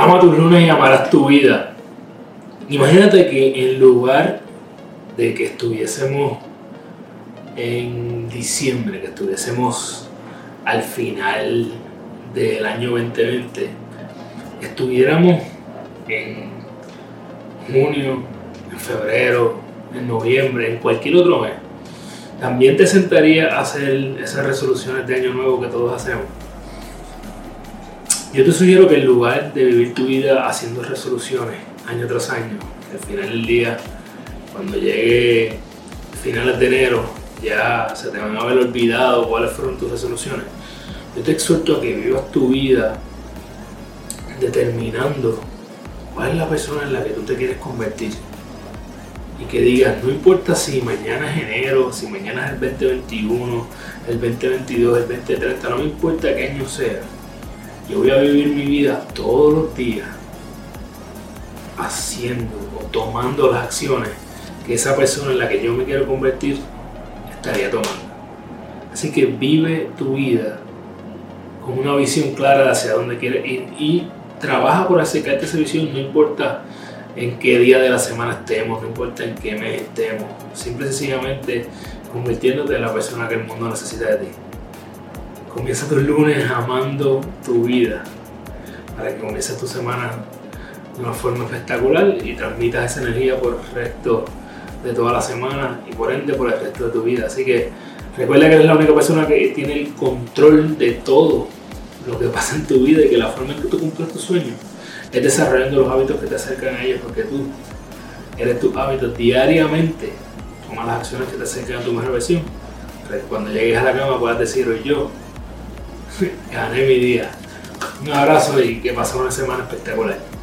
ama tus lunes y amarás tu vida. Imagínate que en lugar de que estuviésemos en diciembre, que estuviésemos al final del año 2020, estuviéramos en junio, en febrero, en noviembre, en cualquier otro mes. También te sentaría a hacer esas resoluciones de año nuevo que todos hacemos. Yo te sugiero que en lugar de vivir tu vida haciendo resoluciones año tras año, al final del día, cuando llegue finales de enero, ya se te van a haber olvidado cuáles fueron tus resoluciones. Yo te exhorto a que vivas tu vida determinando cuál es la persona en la que tú te quieres convertir. Y que digas, no importa si mañana es enero, si mañana es el 2021, el 2022, el 2030, no me importa qué año sea. Yo voy a vivir mi vida todos los días haciendo o tomando las acciones que esa persona en la que yo me quiero convertir estaría tomando. Así que vive tu vida con una visión clara de hacia dónde quieres ir y trabaja por acercarte a esa visión, no importa en qué día de la semana estemos, no importa en qué mes estemos, simple y sencillamente convirtiéndote en la persona que el mundo necesita de ti. Comienza tus lunes amando tu vida, para que comiences tu semana de una forma espectacular y transmitas esa energía por el resto de toda la semana y por ende por el resto de tu vida. Así que recuerda que eres la única persona que tiene el control de todo lo que pasa en tu vida y que la forma en que tú cumples tus sueños es desarrollando los hábitos que te acercan a ellos, porque tú eres tus hábitos diariamente. Toma las acciones que te acercan a tu mejor versión. Cuando llegues a la cama puedas decir, hoy yo gané mi día. Un abrazo y que pasó una semana espectacular.